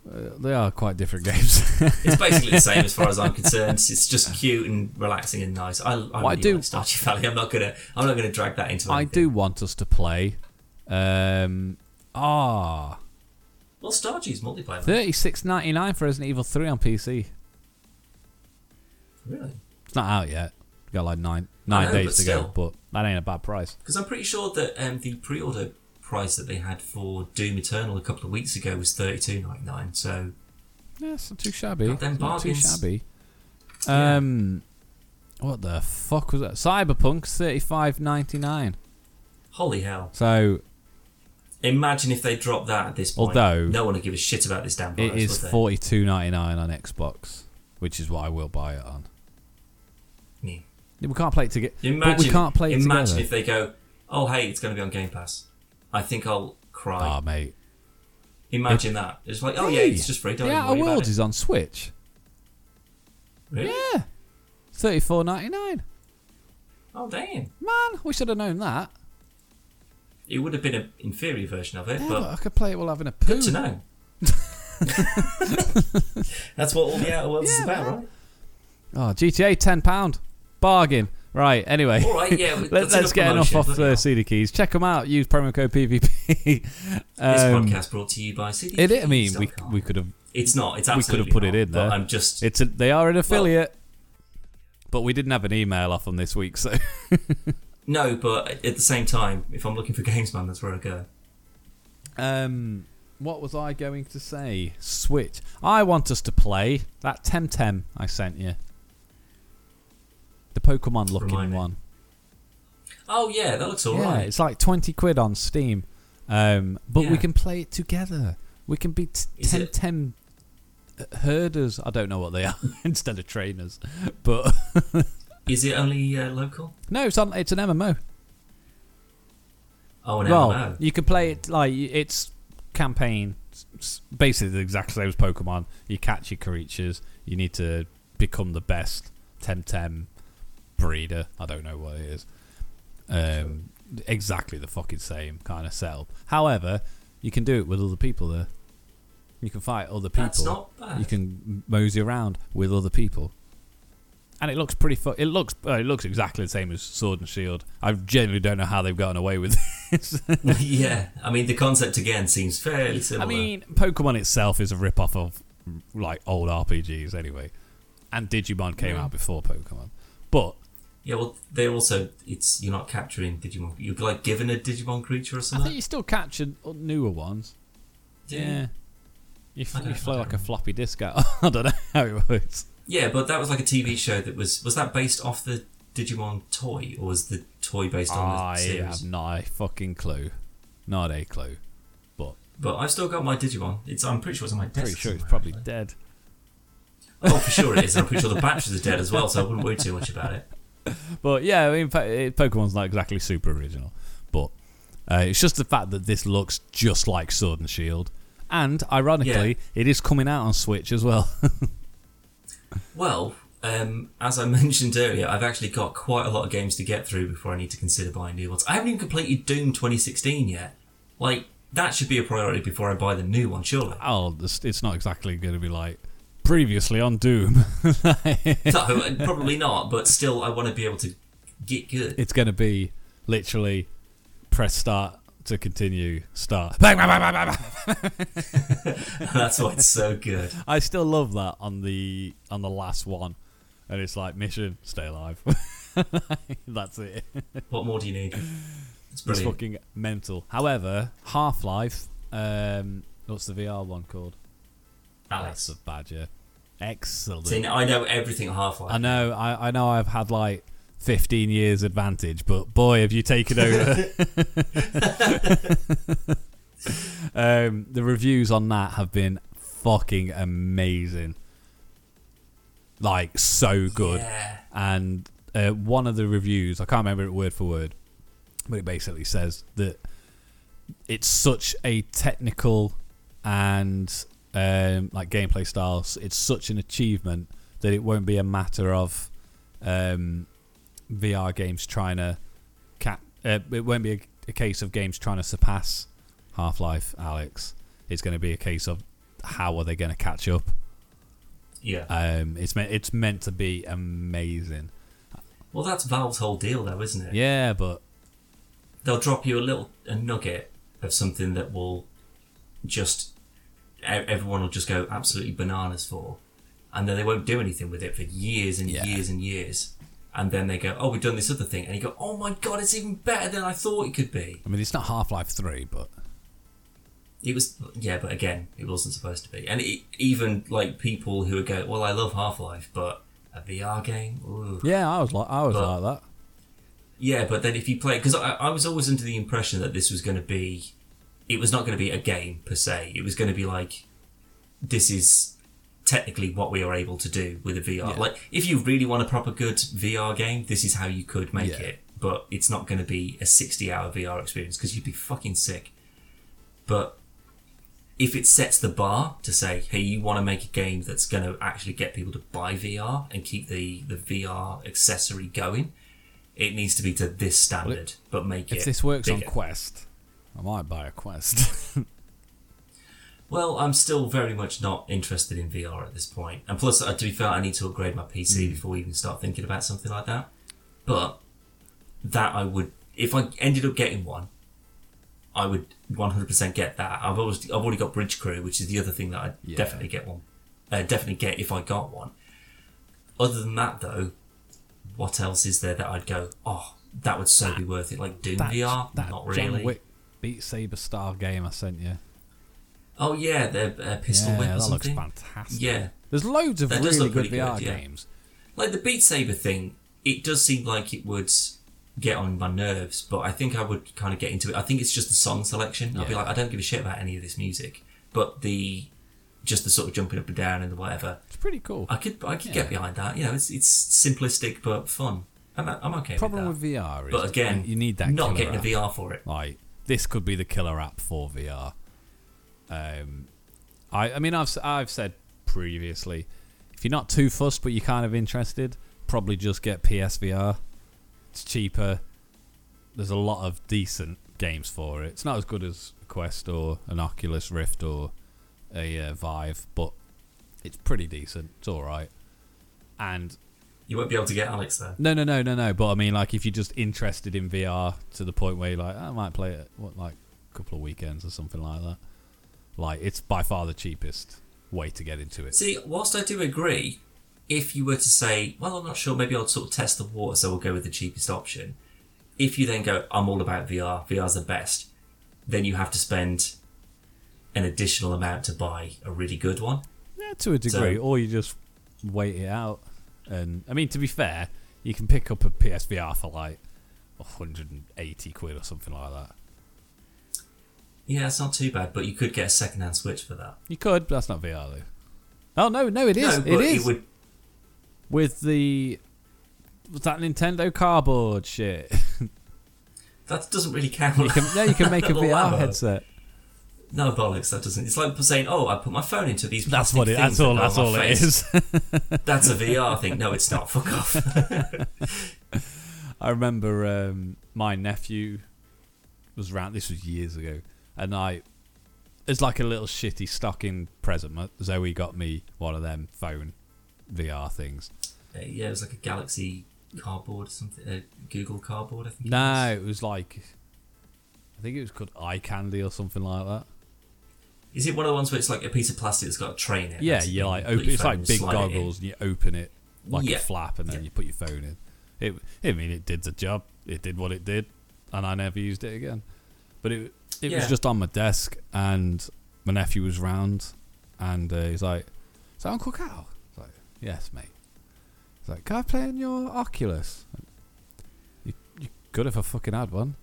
Uh, they are quite different games. It's basically the same as far as I'm concerned. It's just cute and relaxing and nice. I, I really well, I do, like Stardew Valley. I'm not gonna. I'm not gonna drag that into. I anything. do want us to play. Um, Ah, oh. Well, Stardew's multiplayer. Thirty-six ninety-nine for Resident Evil three on P C. Really? It's not out yet. We've got like nine nine know, days to still. go, but that ain't a bad price. Because I'm pretty sure that um, the pre-order price that they had for Doom Eternal a couple of weeks ago was thirty-two ninety-nine. So yeah, it's not too shabby. Not them bargains. Not too shabby. Yeah. Um, what the fuck was that? Cyberpunk's thirty-five ninety-nine. Holy hell! So imagine if they dropped that at this point. Although no one would give a shit about this damn price. It is forty-two ninety-nine on Xbox, which is what I will buy it on. Yeah. We can't play it together. But we can't play it imagine together. If they go, oh hey, it's going to be on Game Pass. I think I'll cry. Oh, mate. Imagine it, that. It's like, oh, hey, yeah, it's just free. Don't The Outer Worlds is on Switch. Really? Yeah. thirty-four ninety-nine. Oh, damn. Man, we should have known that. It would have been an inferior version of it. Yeah, but I could play it while having a poo. Good to know. That's what all The Outer Worlds yeah, is about, man. Right? Oh, G T A, ten pounds. Bargain. Right, anyway. All right, yeah. Let, let's get enough off the C D Keys. Check them out. Use promo code P V P. um, this podcast brought to you by C D Keys. I mean, we, we could have... It's not. It's absolutely We could have put not, it in there. I'm just... It's a, they are an affiliate. Well, but we didn't have an email off them this week, so... No, but at the same time, if I'm looking for games, man, that's where I go. Um, what was I going to say? Switch. I want us to play that Temtem I sent you. The Pokemon looking one. Oh yeah, that looks alright. Yeah, it's like twenty quid on Steam, um, but yeah. we can play it together. We can be t- Temtem it... herders. I don't know what they are instead of trainers, but is it only uh, local? No, it's on. It's an M M O. Oh, an well, M M O. You can play it like it's campaign. It's basically, exactly the same as Pokemon. You catch your creatures. You need to become the best Temtem breeder. I don't know what it is. Um, exactly the fucking same kind of setup. However, you can do it with other people there. You can fight other people. That's not bad. You can mosey around with other people, and it looks pretty. Fu- it looks. Uh, it looks exactly the same as Sword and Shield. I genuinely don't know how they've gotten away with this. Yeah, I mean the concept again seems fairly similar. I mean, Pokemon itself is a rip-off of like old R P Gs anyway, and Digimon came yeah. out before Pokemon, but. Yeah, well, they also, it's you're not capturing Digimon. You're like given a Digimon creature or something? I think you still capture newer ones. Yeah. yeah. You, f- you flow like a floppy disk out. I don't know how it works. Yeah, but that was like a T V show that was, was that based off the Digimon toy? Or was the toy based on I the series? I have no fucking clue. Not a clue. But but I've still got my Digimon. It's I'm pretty sure it's on my desk. I'm pretty sure it's probably right? dead. Oh, for sure it is. I'm pretty sure the batteries are dead as well, so I wouldn't worry too much about it. But yeah, I mean, Pokemon's not exactly super original, but uh, it's just the fact that this looks just like Sword and Shield, and ironically, yeah. it is coming out on Switch as well. Well, um, as I mentioned earlier, I've actually got quite a lot of games to get through before I need to consider buying new ones. I haven't even completed Doom twenty sixteen yet. Like that should be a priority before I buy the new one, surely. Oh, it's not exactly going to be like. Previously on Doom. No, probably not, but still I want to be able to get good. It's going to be literally press start to continue, start. That's why it's so good. I still love that on the on the last one. And it's like, mission, stay alive. That's it. What more do you need? It's brilliant. It's fucking mental. However, Half-Life, um, what's the V R one called? Alex. That's a badger. Excellent. See, I know everything Half-Life. I know. I, I know. I've had like fifteen years advantage, but boy, have you taken over! um, the reviews on that have been fucking amazing. Like so good. Yeah. And uh, one of the reviews, I can't remember it word for word, but it basically says that it's such a technical and Um, like gameplay styles, it's such an achievement that it won't be a matter of um, V R games trying to cap. Uh, it won't be a, a case of games trying to surpass Half-Life, Alex. It's going to be a case of how are they going to catch up? Yeah, um, it's meant it's meant to be amazing. Well, that's Valve's whole deal, though, isn't it? Yeah, but they'll drop you a little a nugget of something that will just. Everyone will just go absolutely bananas for, and then they won't do anything with it for years and yeah. years and years. And then they go, oh, we've done this other thing. And you go, oh my God, it's even better than I thought it could be. I mean, it's not Half-Life three, but... It was, yeah, but again, it wasn't supposed to be. And it, even, like, people who would go, well, I love Half-Life, but a V R game? Ooh. Yeah, I was like I was but, like that. Yeah, but then if you play... Because I, I was always under the impression that this was going to be... It was not going to be a game, per se. It was going to be like, this is... technically what we are able to do with a V R. Yeah. Like, if you really want a proper good V R game, this is how you could make yeah. it. But it's not going to be a sixty-hour V R experience, because you'd be fucking sick. But if it sets the bar to say, hey, you want to make a game that's going to actually get people to buy V R and keep the, the V R accessory going, it needs to be to this standard, well, it, but make if it If this works bigger. On Quest, I might buy a Quest. Well, I'm still very much not interested in V R at this point. And plus, to be fair, I need to upgrade my P C mm. before we even start thinking about something like that. But that I would... If I ended up getting one, I would one hundred percent get that. I've always, I've already got Bridge Crew, which is the other thing that I'd yeah. definitely get one. Uh, definitely get if I got one. Other than that, though, what else is there that I'd go, oh, that would so that, be worth it? Like Doom that, V R? That not really. John Wick Beat Saber style game I sent you. Oh, yeah, their uh, pistol yeah, whip or that something. That looks fantastic. Yeah. There's loads of that really good V R good, yeah. games. Like the Beat Saber thing, it does seem like it would get on my nerves, but I think I would kind of get into it. I think it's just the song selection. Yeah. I'll be like, I don't give a shit about any of this music, but the just the sort of jumping up and down and the whatever. It's pretty cool. I could I could yeah. get behind that. You know, it's it's simplistic but fun. I'm, I'm okay Problem with that. Problem with V R is but again, you need that not getting app. A V R for it. Like, this could be the killer app for V R. Um, I I mean I've I've said previously, if you're not too fussed but you're kind of interested, probably just get P S V R. It's cheaper. There's a lot of decent games for it. It's not as good as a Quest or an Oculus Rift or a uh, Vive, but it's pretty decent. It's all right. And you won't be able to get Alex though. No, no, no, no, no. But I mean, like, if you're just interested in V R to the point where you're like, I might play it what like a couple of weekends or something like that. Like, it's by far the cheapest way to get into it. See, whilst I do agree, if you were to say, well, I'm not sure, maybe I'll sort of test the water, so we'll go with the cheapest option. If you then go, I'm all about V R, V R's the best, then you have to spend an additional amount to buy a really good one. Yeah, to a degree, so, or you just wait it out. And I mean, to be fair, you can pick up a P S V R for like one hundred eighty quid or something like that. Yeah, it's not too bad, but you could get a second-hand Switch for that. You could, but that's not V R, though. Oh, no, no, it is. No, it is. It would... With the... Was that Nintendo cardboard shit? That doesn't really count. You can, no, you can make a V R headset. No, bollocks, that doesn't. It's like saying, oh, I put my phone into these plastic that's what it, things. That's all, that's all it is. That's a V R thing. No, it's not. Fuck off. I remember um, my nephew was around. This was years ago. And I, it's like a little shitty stocking present. Zoe got me one of them phone V R things. Uh, yeah, it was like a Galaxy cardboard or something, uh, Google cardboard, I think. No, it was. it was like, I think it was called Eye Candy or something like that. Is it one of the ones where it's like a piece of plastic that's got a tray in it? Yeah, you like open, it's like big goggles and you open it like yeah. a flap and then yeah. you put your phone in. It, I mean, it did the job. It did what it did, and I never used it again. But it. It yeah. was just on my desk, and my nephew was round, and uh, he's like, "Is that Uncle Cal?" I was like, "Yes, mate." He's like, "Can I play on your Oculus?" You, you could if I fucking had one.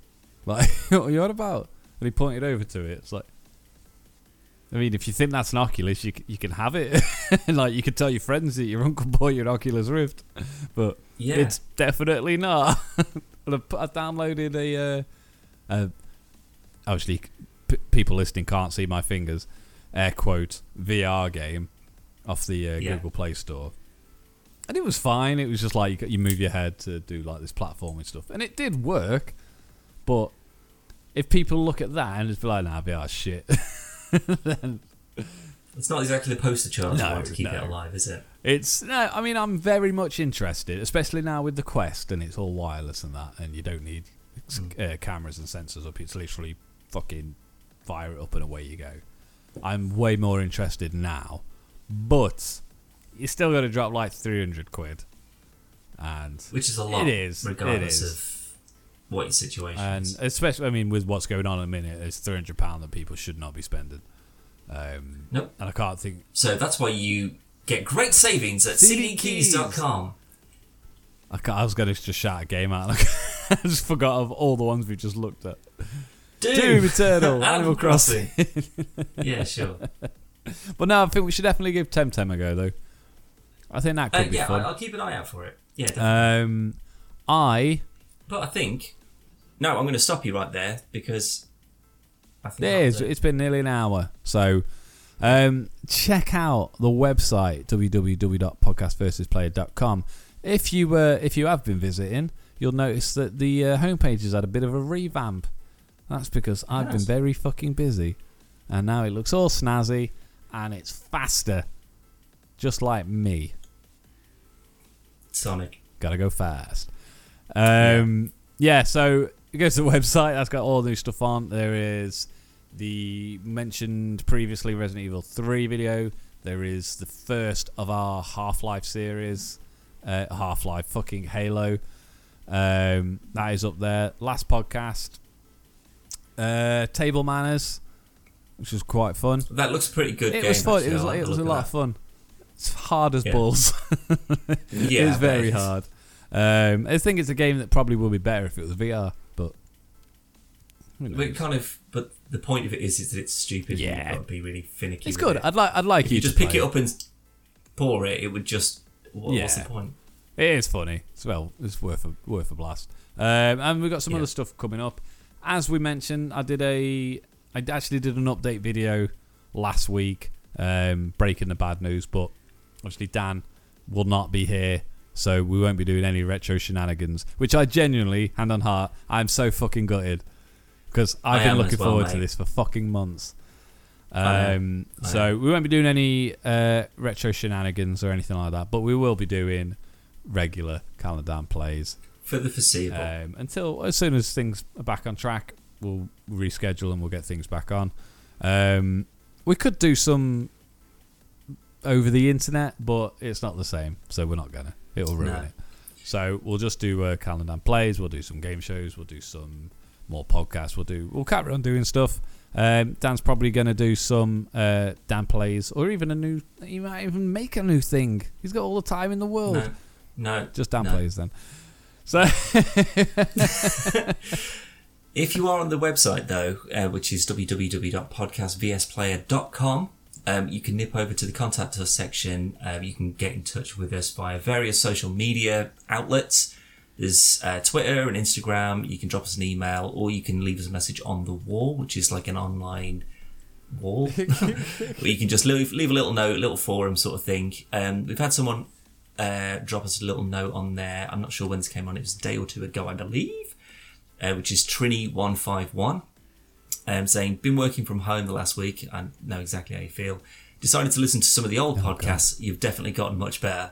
Like, what are you on about? And he pointed over to it. It's like, I mean, if you think that's an Oculus, you you can have it. Like, you could tell your friends that your uncle bought you an Oculus Rift, but yeah. it's definitely not. I downloaded a. Uh, a Obviously, p- people listening can't see my fingers. Air quote V R game off the uh, yeah. Google Play Store, and it was fine. It was just like you move your head to do like this platforming stuff, and it did work. But if people look at that and just be like, "Nah, V R shit," then it's not exactly the poster child no, to keep no. it alive, is it? It's no. I mean, I'm very much interested, especially now with the Quest, and it's all wireless and that, and you don't need mm. uh, cameras and sensors up. It's literally fucking fire it up and away you go. I'm way more interested now, but you're still going to drop like three hundred quid. And which is a lot, it is, regardless it is. of what your situation and is. Especially, I mean, with what's going on at the minute, it's three hundred pounds that people should not be spending. Um, nope. And I can't think... So that's why you get great savings at C D keys dot com. I, can't, I was going to just shout a game out. I just forgot of all the ones we just looked at. Doom, Doom Eternal, Animal Crossing. Yeah, sure. But no, I think we should definitely give Temtem a go, though. I think that could uh, be yeah, fun. Yeah, I'll keep an eye out for it. Yeah, definitely. Um, I... But I think... No, I'm going to stop you right there, because... I think it is. To... It's been nearly an hour. So um, check out the website, w w w dot podcast versus player dot com. If you uh, if you have been visiting, you'll notice that the uh, homepage has had a bit of a revamp. That's because I've nice. been very fucking busy. And now it looks all snazzy, and it's faster. Just like me. Sonic. Gotta go fast. Um, yeah. yeah, so you go to the website. That's got all the new stuff on. There is the mentioned previously Resident Evil three video. There is the first of our Half-Life series. Uh, Half-Life, fucking Halo. Um, that is up there. Last podcast. Uh, Table Manners, which was quite fun. That looks pretty good. It game, was fun. Actually. It was like, it was a lot of fun. It's hard as yeah. balls. yeah, it was very it's... hard. Um, I think it's a game that probably would be better if it was V R, but we kind of. But the point of it is, is that it's stupid. Yeah, and you've got to be really finicky. It's good. It. I'd like. I'd like if you, you to just pick it up and pour it. It would just. What, yeah. What's the point? It is funny. It's well. It's worth a worth a blast. Um, and we've got some yeah. other stuff coming up. As we mentioned, I did a, I actually did an update video last week, um, breaking the bad news. But obviously Dan will not be here, so we won't be doing any retro shenanigans. Which I genuinely, hand on heart, I'm so fucking gutted because I've I been looking well, forward mate. to this for fucking months. Um, I I so am. we won't be doing any uh, retro shenanigans or anything like that. But we will be doing regular Calendar plays. For the foreseeable. Um, until, as soon as things are back on track, we'll reschedule and we'll get things back on. Um, we could do some over the internet, but it's not the same, so we're not going to. It'll ruin no. it. So we'll just do uh, Calendar plays, we'll do some game shows, we'll do some more podcasts, we'll do, we'll carry on doing stuff. Um, Dan's probably going to do some uh, Dan plays, or even a new, he might even make a new thing. He's got all the time in the world. No. no just Dan no. plays then. So, if you are on the website though, uh, which is w w w dot podcast v s player dot com, um, you can nip over to the contact us section. Um, you can get in touch with us via various social media outlets. There's uh, Twitter and Instagram. You can drop us an email, or you can leave us a message on the wall, which is like an online wall. Or you can just leave leave a little note, little forum sort of thing. Um, we've had someone. Uh, drop us a little note on there. I'm not sure when this came on. It was a day or two ago, I believe, uh, which is Trini one five one, um, saying, been working from home the last week. I know exactly how you feel. Decided to listen to some of the old oh, podcasts. God. You've definitely gotten much better.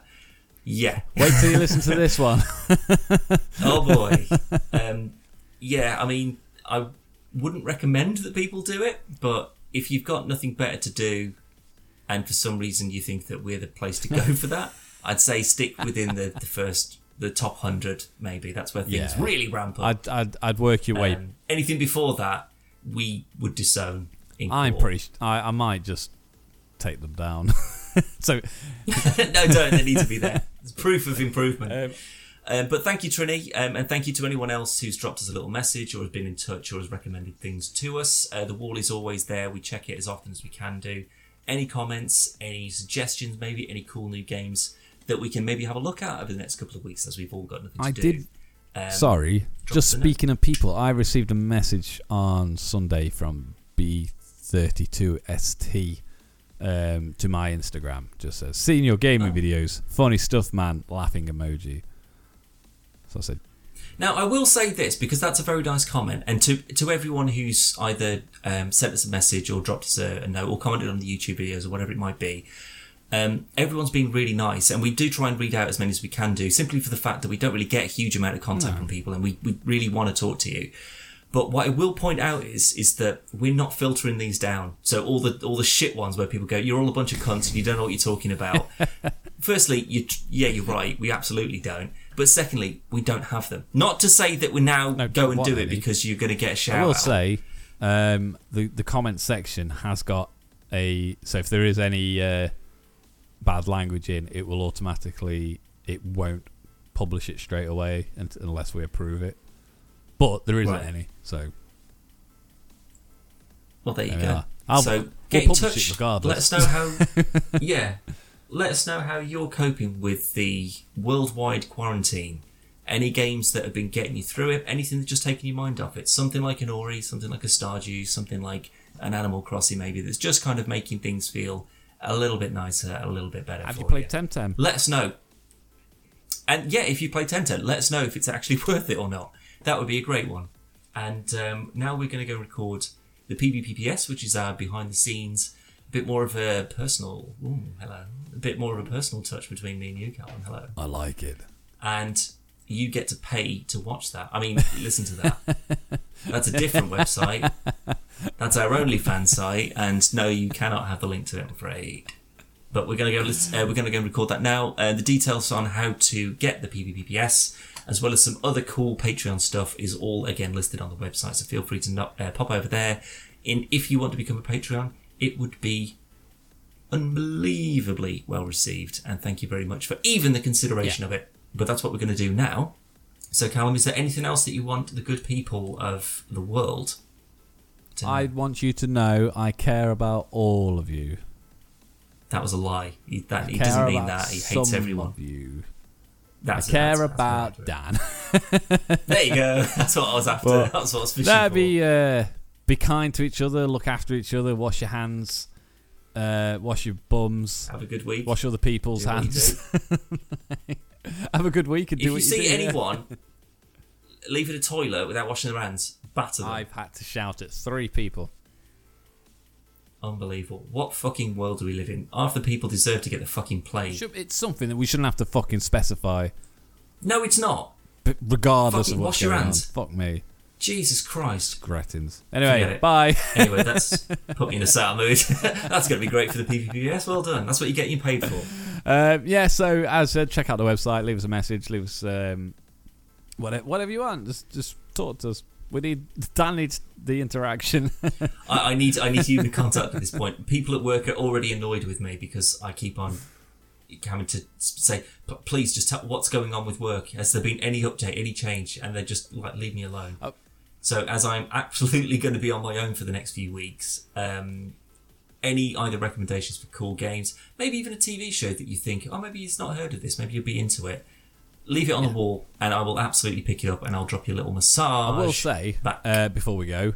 Yeah. Wait till you listen to this one. Oh, boy. Um, yeah, I mean, I wouldn't recommend that people do it, but if you've got nothing better to do and for some reason you think that we're the place to go for that, I'd say stick within the, the first, the top hundred, maybe. That's where things yeah. really ramp up. I'd, I'd, I'd work your um, way. Anything before that, we would disown. In I'm court. pretty. I, I might just take them down. So no, don't. They need to be there. It's proof of improvement. Um, um, but thank you, Trini, um, and thank you to anyone else who's dropped us a little message or has been in touch or has recommended things to us. Uh, the wall is always there. We check it as often as we can do. Any comments, any suggestions, maybe any cool new games that we can maybe have a look at over the next couple of weeks, as we've all got nothing to I do. I did. Um, sorry, just speaking of people, I received a message on Sunday from B thirty-two S T um, to my Instagram. Just says, "Seen your gaming oh. videos, funny stuff, man." Laughing emoji. So I said. Now I will say this, because that's a very nice comment, and to to everyone who's either um, sent us a message or dropped us a, a note or commented on the YouTube videos or whatever it might be. Um, everyone's been really nice, and we do try and read out as many as we can do, simply for the fact that we don't really get a huge amount of contact no. from people, and we, we really want to talk to you. But what I will point out is is that we're not filtering these down. So all the all the shit ones where people go, "You're all a bunch of cunts and you don't know what you're talking about." firstly, you, yeah, you're right. We absolutely don't. But secondly, we don't have them. Not to say that we now no, go and do it any. because you're going to get a shout out. I will out. say um, the the comment section has got a... So if there is any uh, bad language in, it will automatically... It won't publish it straight away unless we approve it. But there isn't right. any, so... Well, there you there go. I'll, so get we'll in touch. Let us know how. yeah, let us know how you're coping with the worldwide quarantine. Any games that have been getting you through it? Anything that's just taking your mind off it? Something like an Ori, something like a Stardew, something like an Animal Crossing, maybe, that's just kind of making things feel a little bit nicer, a little bit better. Have for you played you. Temtem? Let us know. And yeah, if you play Temtem, let us know if it's actually worth it or not. That would be a great one. And um, now we're going to go record the P B P P S, which is our behind the scenes, a bit more of a personal, ooh, hello, a bit more of a personal touch between me and you, Calvin. Hello. I like it. And you get to pay to watch that. I mean, listen to that. That's a different website. That's our OnlyFans site, and no, you cannot have the link to it, I'm afraid. But we're going to go. Uh, we're going to go record that now. Uh, the details on how to get the P B P P S, as well as some other cool Patreon stuff, is all again listed on the website. So feel free to not, uh, pop over there. And if you want to become a Patreon, it would be unbelievably well received. And thank you very much for even the consideration yeah. of it. But that's what we're going to do now. So Callum, is there anything else that you want the good people of the world to know? I want you to know I care about all of you. That was a lie. He, that, he doesn't mean that. He hates everyone. Of you. That's I care that's, about that's Dan. There you go. That's what I was after. Well, that's what I was fishing for. Be, uh, be kind to each other. Look after each other. Wash your hands. Uh, wash your bums. Have a good week. Wash other people's do hands. Have a good week and if do what you do. If you see anyone leaving a toilet without washing their hands, batter them. I've had to shout at three people. Unbelievable. What fucking world do we live in? Half the people deserve to get the fucking plague. It's something that we shouldn't have to fucking specify. No, it's not. But regardless fucking of what's wash your going hands. On. Fuck me. Jesus Christ. Gretins. Anyway, bye. Anyway, that's put me in a sour mood. That's going to be great for the P P P S. Well done. That's what you're getting paid for. Uh, yeah, so as I said, check out the website. Leave us a message. Leave us um, whatever, whatever you want. Just, just talk to us. We need Dan needs the interaction. I, I need I need human contact at this point. People at work are already annoyed with me because I keep on having to say, "Please, just tell what's going on with work. Has there been any update, any change?" And they just like leave me alone. Oh. So as I'm absolutely going to be on my own for the next few weeks, um, any either recommendations for cool games, maybe even a T V show that you think, "Oh, maybe you've not heard of this. Maybe you'll be into it." Leave it on yeah. the wall, and I will absolutely pick it up, and I'll drop you a little massage. I will say, uh, before we go,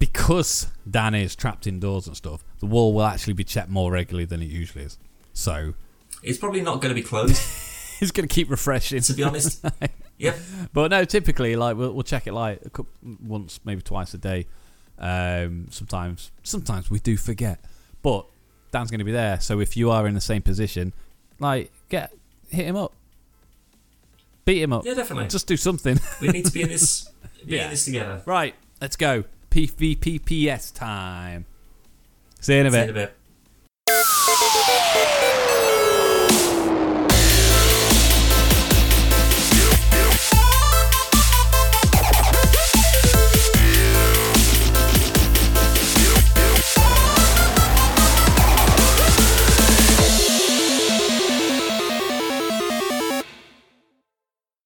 because Dan is trapped indoors and stuff, the wall will actually be checked more regularly than it usually is. So it's probably not going to be closed. It's going to keep refreshing, to be honest. Yep. But no, typically, like we'll, we'll check it like a couple, once, maybe twice a day. Um, sometimes, sometimes we do forget, but Dan's going to be there. So if you are in the same position, like get hit him up. Beat him up. Yeah, definitely. Just do something. We need to be in this, be yeah. in this together. Right, let's go. P V P P S time. See you in a bit. See you in a bit.